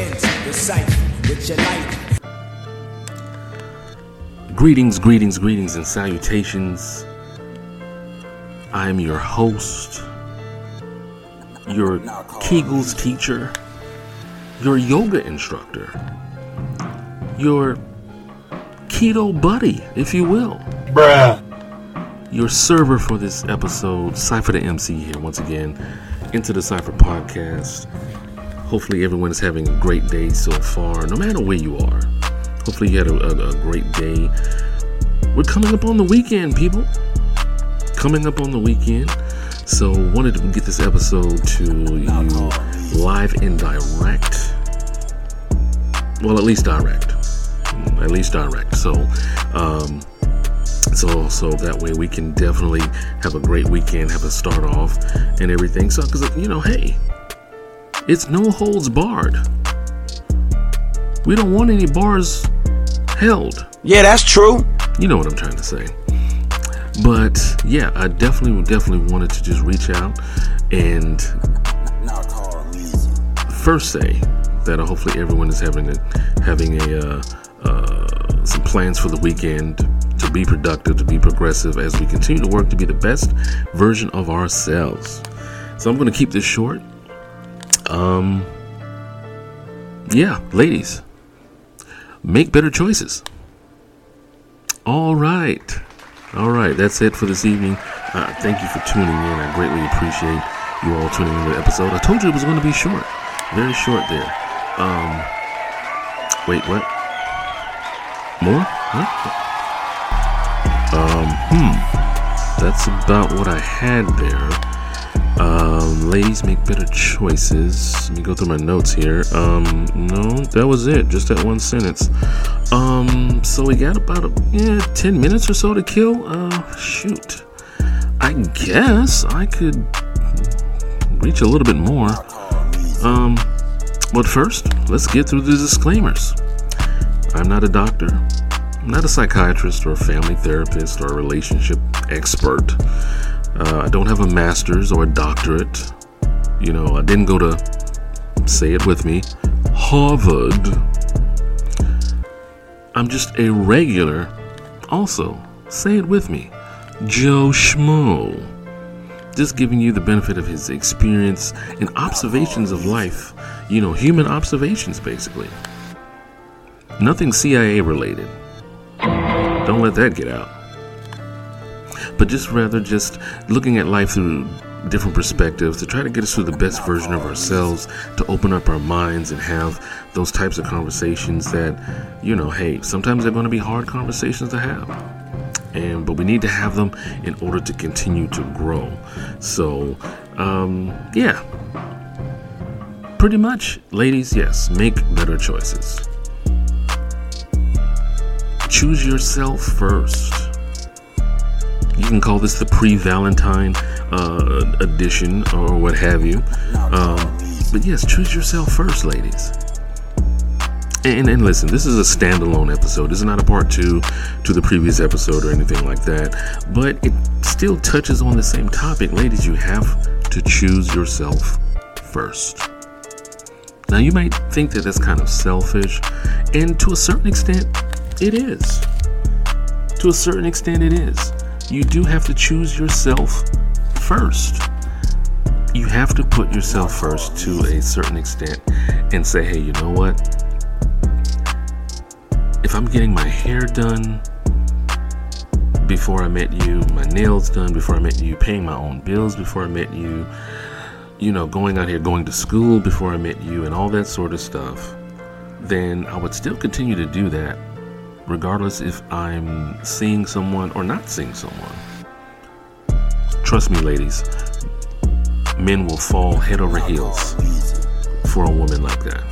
hence the Cypher with your light. Greetings, and salutations. I am your host, your Kegels teacher, your yoga instructor, your keto buddy, if you will. Bruh. Your server for this episode, Cypher the MC, here once again, into the Cypher podcast. Hopefully everyone is having a great day so far, no matter where you are. Hopefully you had a great day. We're coming up on the weekend, people. So wanted to get this episode to you live and direct. Well, at least direct. So, So that way we can definitely have a great weekend, have a start off and everything. So, because, you know, hey, it's no holds barred. We don't want any bars held. Yeah, that's true. You know what I'm trying to say. But, yeah, I definitely wanted to just reach out and first say that hopefully everyone is having some plans for the weekend, to be productive, to be progressive as we continue to work to be the best version of ourselves. So I'm going to keep this short. Ladies, make better choices. All right. That's it for this evening. Thank you for tuning in. I greatly appreciate you all tuning in to the episode. I told you it was going to be short. Very short there. Wait, what? More? Huh? That's about what I had there. Ladies, make better choices. Let me go through my notes here. No, that was it. Just that one sentence. So we got about 10 minutes or so to kill. Shoot. I guess I could reach a little bit more. But first, let's get through the disclaimers. I'm not a doctor. I'm not a psychiatrist or a family therapist or a relationship expert. I don't have a master's or a doctorate. You know, I didn't go to, say it with me, Harvard. I'm just a regular, also, say it with me, Joe Schmo. Just giving you the benefit of his experience and observations of life. You know, human observations, basically. Nothing CIA related. Don't let that get out. But just looking at life through different perspectives to try to get us to the best version of ourselves, to open up our minds and have those types of conversations that, you know, hey, sometimes they're going to be hard conversations to have. But we need to have them in order to continue to grow. So, yeah. Pretty much, ladies, yes, make better choices. Choose yourself first. You can call this the pre-Valentine edition or what have you. But yes, choose yourself first, ladies. And listen, this is a standalone episode. This is not a part two to the previous episode or anything like that. But it still touches on the same topic. Ladies, you have to choose yourself first. Now, you might think that that's kind of selfish. And to a certain extent, it is. You do have to choose yourself first. You have to put yourself first to a certain extent and say, hey, you know what? If I'm getting my hair done before I met you, my nails done before I met you, paying my own bills before I met you, you know, going out here, going to school before I met you, and all that sort of stuff, then I would still continue to do that. Regardless if I'm seeing someone or not seeing someone. Trust me, ladies, men will fall head over heels for a woman like that.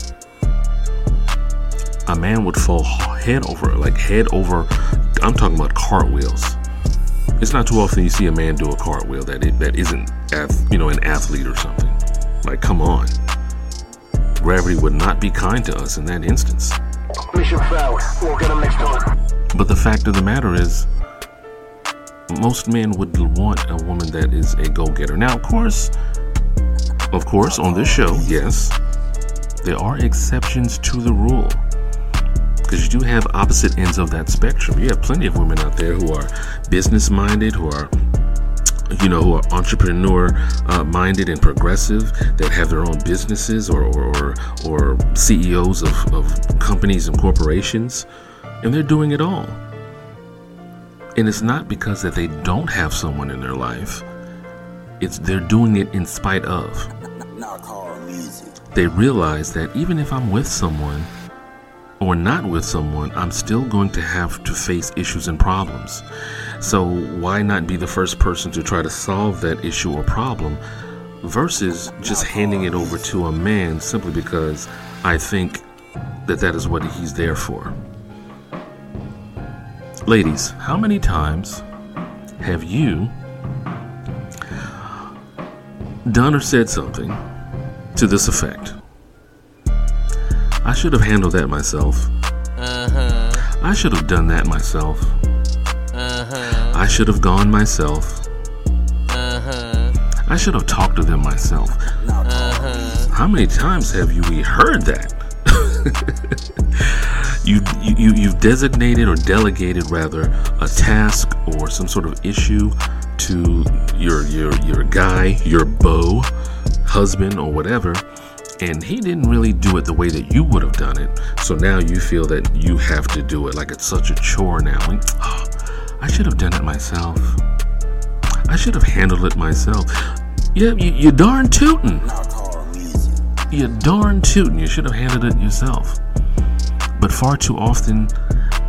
A man would fall head over, I'm talking about cartwheels. It's not too often you see a man do a cartwheel that isn't, an athlete or something. Like, come on. Gravity would not be kind to us in that instance. We'll get them next time. But the fact of the matter is, most men would want a woman that is a go-getter. Now, of course, on this show, yes, there are exceptions to the rule, because you do have opposite ends of that spectrum. You have plenty of women out there who are business minded, who are, you know, who are entrepreneur minded and progressive, that have their own businesses or CEOs of companies and corporations, and they're doing it all. And it's not because that they don't have someone in their life. It's they're doing it in spite of. They realize that even if I'm with someone or not with someone, I'm still going to have to face issues and problems. So why not be the first person to try to solve that issue or problem versus just handing it over to a man simply because I think that that is what he's there for. Ladies, how many times have you done or said something to this effect? I should have handled that myself. Uh-huh. I should have done that myself. Uh-huh. I should have gone myself. Uh-huh. I should have talked to them myself. Uh-huh. How many times have we heard that? You've designated or delegated rather a task or some sort of issue to your guy, your beau, husband, or whatever. And he didn't really do it the way that you would have done it. So now you feel that you have to do it, like it's such a chore now. Like, oh, I should have done it myself. I should have handled it myself. Yeah, you're darn tootin'. You're darn tootin'. You should have handled it yourself. But far too often,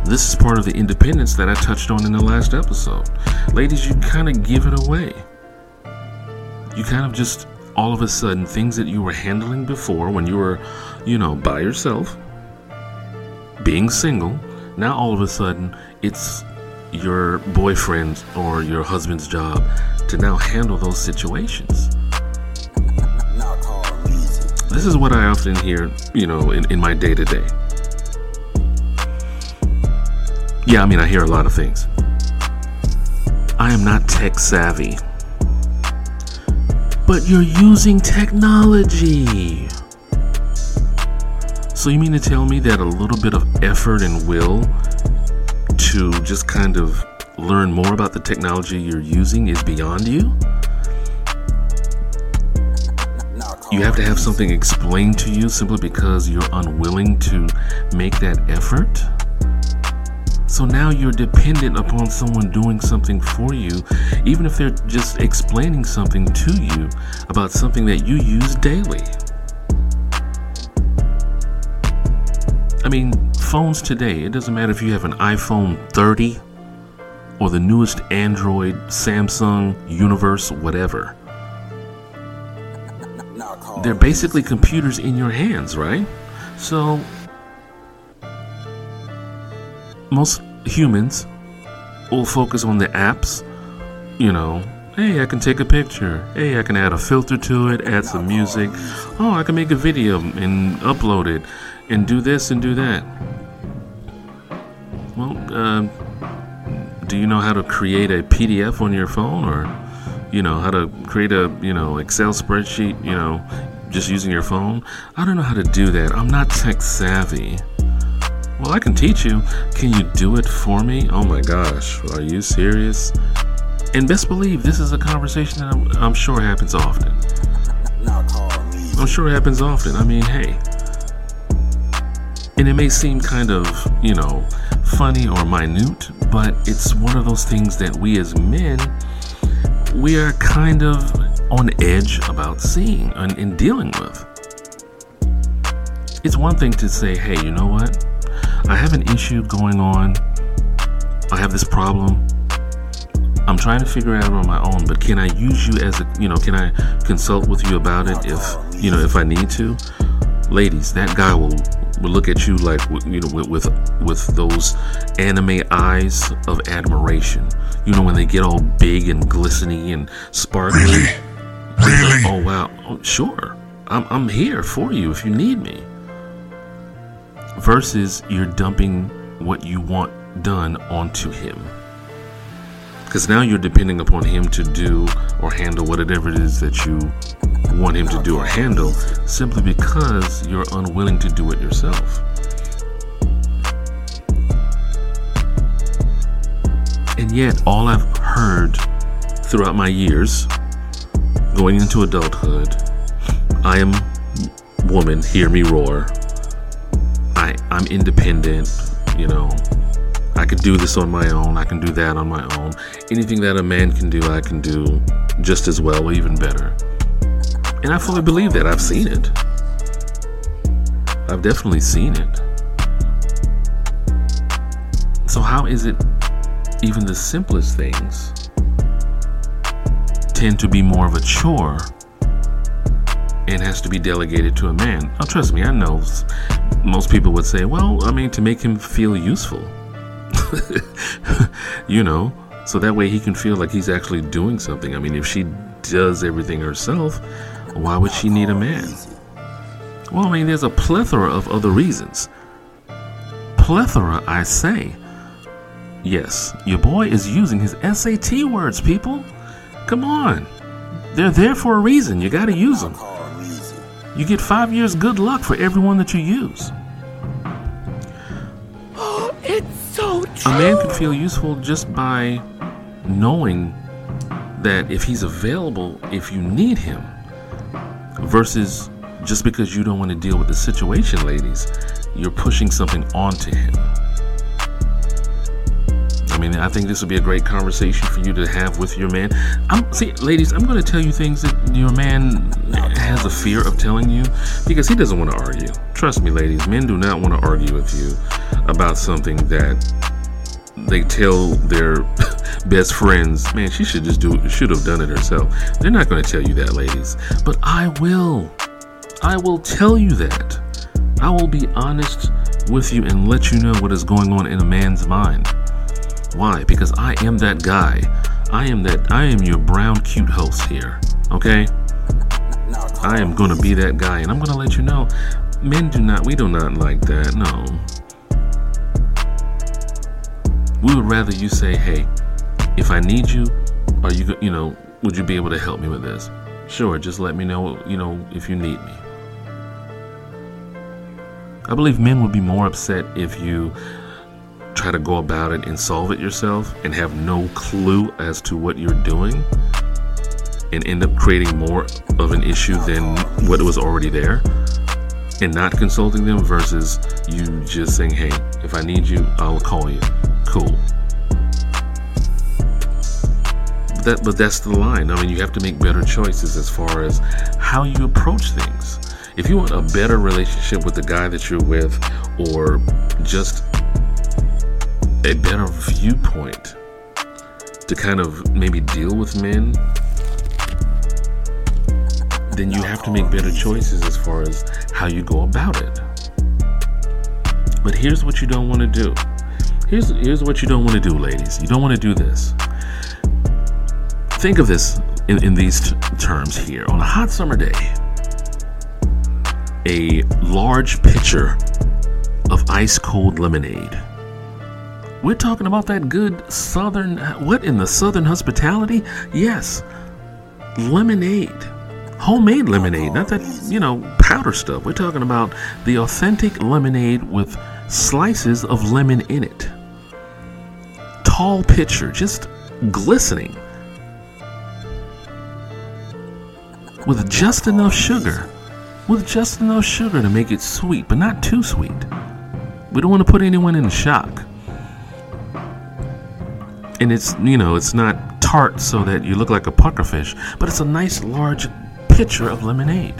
this is part of the independence that I touched on in the last episode. Ladies, you kind of give it away. You kind of just... all of a sudden, things that you were handling before when you were, you know, by yourself, being single, now all of a sudden it's your boyfriend or your husband's job to now handle those situations. This is what I often hear, you know, in my day-to-day. Yeah, I mean, I hear a lot of things. I am not tech savvy. But you're using technology. So you mean to tell me that a little bit of effort and will to just kind of learn more about the technology you're using is beyond you? You have to have something explained to you simply because you're unwilling to make that effort? So now you're dependent upon someone doing something for you, even if they're just explaining something to you about something that you use daily. I mean, phones today, it doesn't matter if you have an iPhone 30 or the newest Android, Samsung, Universe, whatever. They're basically computers in your hands, right? So... most humans will focus on the apps, you know, hey, I can take a picture, hey, I can add a filter to it, add some music, oh, I can make a video and upload it, and do this and do that. Well, do you know how to create a PDF on your phone, or, you know, how to create a, you know, Excel spreadsheet, you know, just using your phone? I don't know how to do that. I'm not tech savvy. Well, I can teach you. Can you do it for me? Oh my gosh, are you serious? And best believe this is a conversation that I'm sure happens often. I'm sure it happens often. I mean, hey. And it may seem kind of, you know, funny or minute, but it's one of those things that we as men, we are kind of on edge about seeing and dealing with. It's one thing to say, hey, you know what? I have an issue going on. I have this problem. I'm trying to figure it out on my own, but can I use you as a, you know, can I consult with you about it if, you know, if I need to? Ladies, that guy will look at you like, you know, with those anime eyes of admiration. You know, when they get all big and glistening and sparkly. Really? Oh, wow. Oh, sure. I'm here for you if you need me. Versus you're dumping what you want done onto him. Because now you're depending upon him to do or handle whatever it is that you want him to do or handle simply because you're unwilling to do it yourself. And yet, all I've heard throughout my years, going into adulthood, I am woman, hear me roar. I'm independent, you know. I can do this on my own. I can do that on my own. Anything that a man can do, I can do just as well or even better. And I fully believe that. I've seen it. I've definitely seen it. So how is it even the simplest things tend to be more of a chore and has to be delegated to a man? Oh, trust me, I know most people would say, well, I mean, to make him feel useful, you know, so that way he can feel like he's actually doing something. I mean, if she does everything herself, why would she need a man? Well, I mean, there's a plethora of other reasons. Plethora, I say. Yes, your boy is using his SAT words, people. Come on. They're there for a reason. You got to use them. You get 5 years good luck for everyone that you use. Oh, it's so true. A man can feel useful just by knowing that if he's available, if you need him, versus just because you don't want to deal with the situation, ladies, you're pushing something onto him. I mean, I think this would be a great conversation for you to have with your man. See, ladies, I'm going to tell you things that your man has a fear of telling you because he doesn't want to argue. Trust me, ladies, men do not want to argue with you about something that they tell their best friends, man, she should have done it herself. They're not going to tell you that, ladies, but I will. I will tell you that. I will be honest with you and let you know what is going on in a man's mind. Why? Because I am that guy. I am your brown cute host here. Okay? I am going to be that guy, and I'm going to let you know men do not like that. No. We would rather you say, "Hey, if I need you, are you know, would you be able to help me with this?" Sure, just let me know, you know, if you need me. I believe men would be more upset if you try to go about it and solve it yourself and have no clue as to what you're doing and end up creating more of an issue than what was already there and not consulting them versus you just saying, "Hey, if I need you, I'll call you." Cool. But that's the line. I mean, you have to make better choices as far as how you approach things. If you want a better relationship with the guy that you're with or just a better viewpoint to kind of maybe deal with men, then you have to make better choices as far as how you go about it. But here's what you don't want to do. Here's what you don't want to do, ladies. You don't want to do this. Think of this in these terms here. On a hot summer day, a large pitcher of ice cold lemonade. We're talking about that good southern, what in the southern hospitality? Yes, lemonade, homemade lemonade, not that, you know, powder stuff. We're talking about the authentic lemonade with slices of lemon in it. Tall pitcher, just glistening with just enough sugar, to make it sweet, but not too sweet. We don't want to put anyone in shock. And it's, you know, it's not tart so that you look like a pufferfish, but it's a nice large pitcher of lemonade.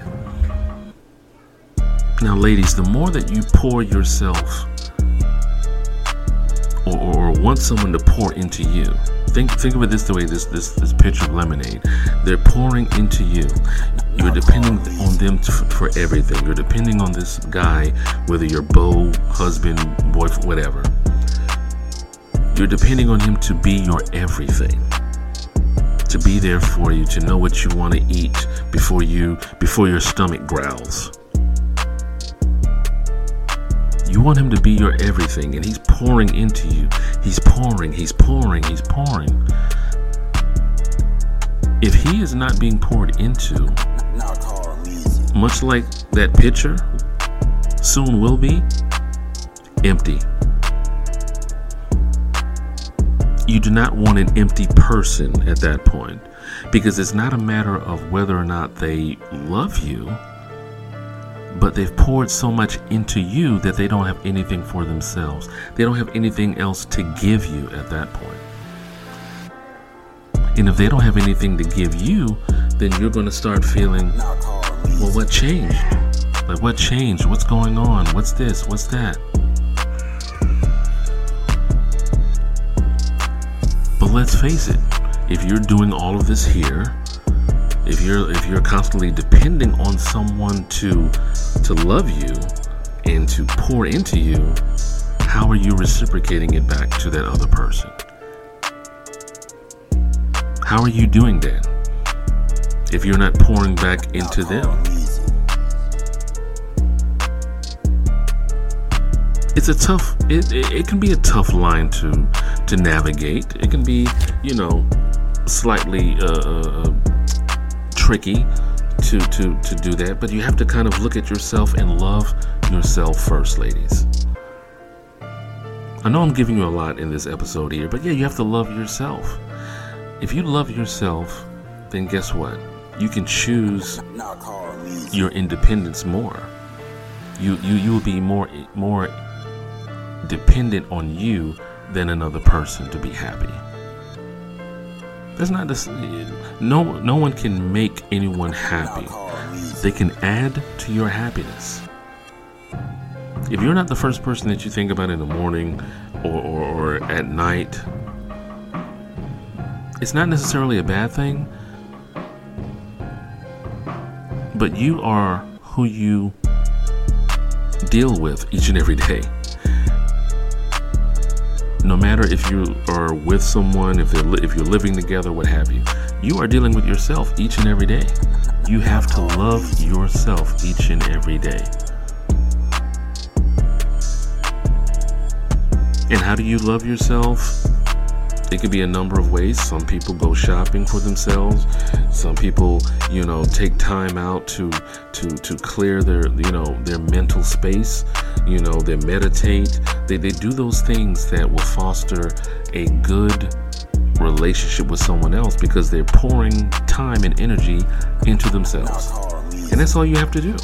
Now, ladies, the more that you pour yourself or want someone to pour into you, think of it this way, this pitcher of lemonade, they're pouring into you. You're depending on them for everything. You're depending on this guy, whether you're beau, husband, boyfriend, whatever. You're depending on him to be your everything, to be there for you, to know what you want to eat before your stomach growls. You want him to be your everything, and he's pouring into you. He's pouring. If he is not being poured into, much like that picture, soon will be empty. You do not want an empty person at that point, because it's not a matter of whether or not they love you, but they've poured so much into you that they don't have anything for themselves. They don't have anything else to give you at that point. And if they don't have anything to give you, then you're going to start feeling, well, what changed? Like, what changed? What's going on? What's this? What's that? But let's face it, if you're doing all of this here, if you're constantly depending on someone to love you and to pour into you, how are you reciprocating it back to that other person? How are you doing that if you're not pouring back into them? It's a tough, it can be a tough line to navigate. It can be, slightly tricky to do that, but you have to kind of look at yourself and love yourself first, ladies. I know I'm giving you a lot in this episode here, but yeah, you have to love yourself. If you love yourself, then guess what? You can choose your independence more. You will be more dependent on you than another person to be happy. That's not this. No one can make anyone happy. They can add to your happiness. If you're not the first person that you think about in the morning or at night, it's not necessarily a bad thing. But you are who you deal with each and every day. No matter if you are with someone, if you're living together, what have you, you are dealing with yourself each and every day. You have to love yourself each and every day. And how do you love yourself? It could be a number of ways. Some people go shopping for themselves. Some people, take time out to clear their mental space. They meditate. They do those things that will foster a good relationship with someone else because they're pouring time and energy into themselves. And that's all you have to do.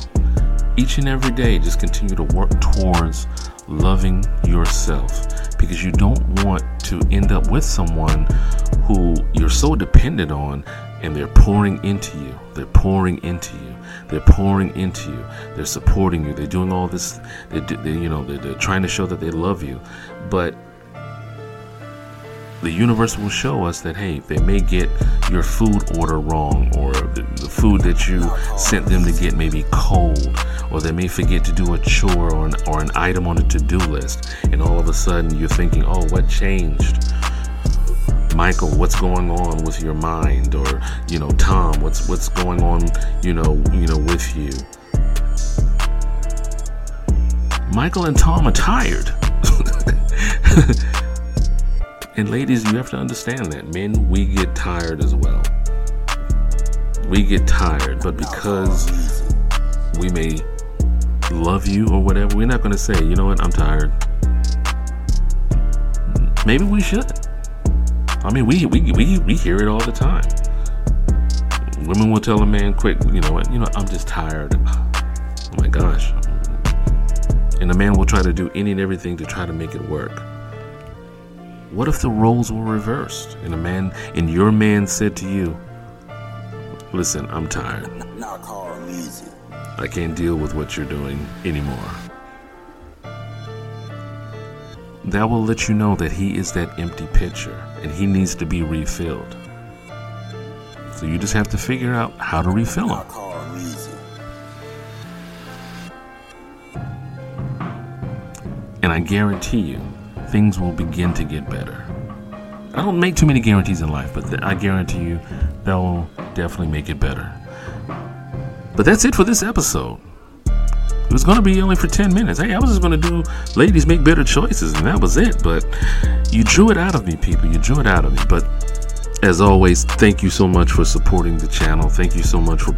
Each and every day, just continue to work towards loving yourself, because you don't want to end up with someone who you're so dependent on and they're pouring into you. They're pouring into you. They're pouring into you. They're supporting you. They're doing all this. They're trying to show that they love you. But the universe will show us that, hey, they may get your food order wrong, or the food that you sent them to get may be cold, or they may forget to do a chore or an item on the to-do list. And all of a sudden you're thinking, oh, what changed? Michael, what's going on with your mind? Or, Tom, what's going on, with you? Michael and Tom are tired. And ladies, you have to understand that. Men, we get tired as well. We get tired, but because we may love you or whatever, we're not going to say, you know what, I'm tired. Maybe we should. I mean, we hear it all the time. Women will tell a man quick, I'm just tired. Oh my gosh. And the man will try to do any and everything to try to make it work. What if the roles were reversed and your man said to you, listen, I'm tired. I can't deal with what you're doing anymore. That will let you know that he is that empty pitcher and he needs to be refilled. So you just have to figure out how to refill him. And I guarantee you, things will begin to get better. I don't make too many guarantees in life, but I guarantee you that will definitely make it better. But that's it for this episode. It was going to be only for 10 minutes. Hey, I was just going to do ladies make better choices, and that was it. But you drew it out of me, people. You drew it out of me. But as always, thank you so much for supporting the channel. Thank you so much for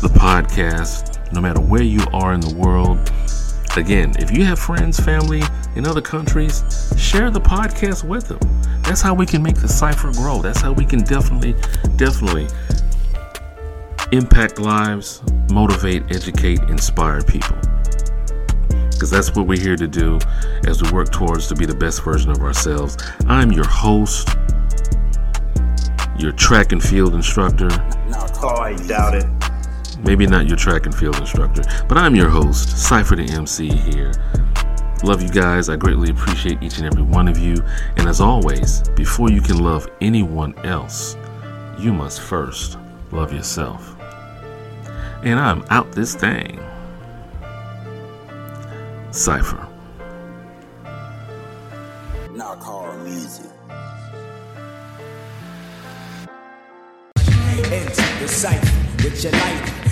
the podcast, no matter where you are in the world. Again, if you have friends, family in other countries, share the podcast with them. That's how we can make the Cypher grow. That's how we can definitely impact lives, motivate, educate, inspire people. Because that's what we're here to do as we work towards to be the best version of ourselves. I'm your host, your track and field instructor. Oh, I doubt it. Maybe not your track and field instructor, but I'm your host, Cypher the MC here. Love you guys. I greatly appreciate each and every one of you. And as always, before you can love anyone else, you must first love yourself. And I'm out this thing. Cypher. Knock hard music. Enter the cypher with your light.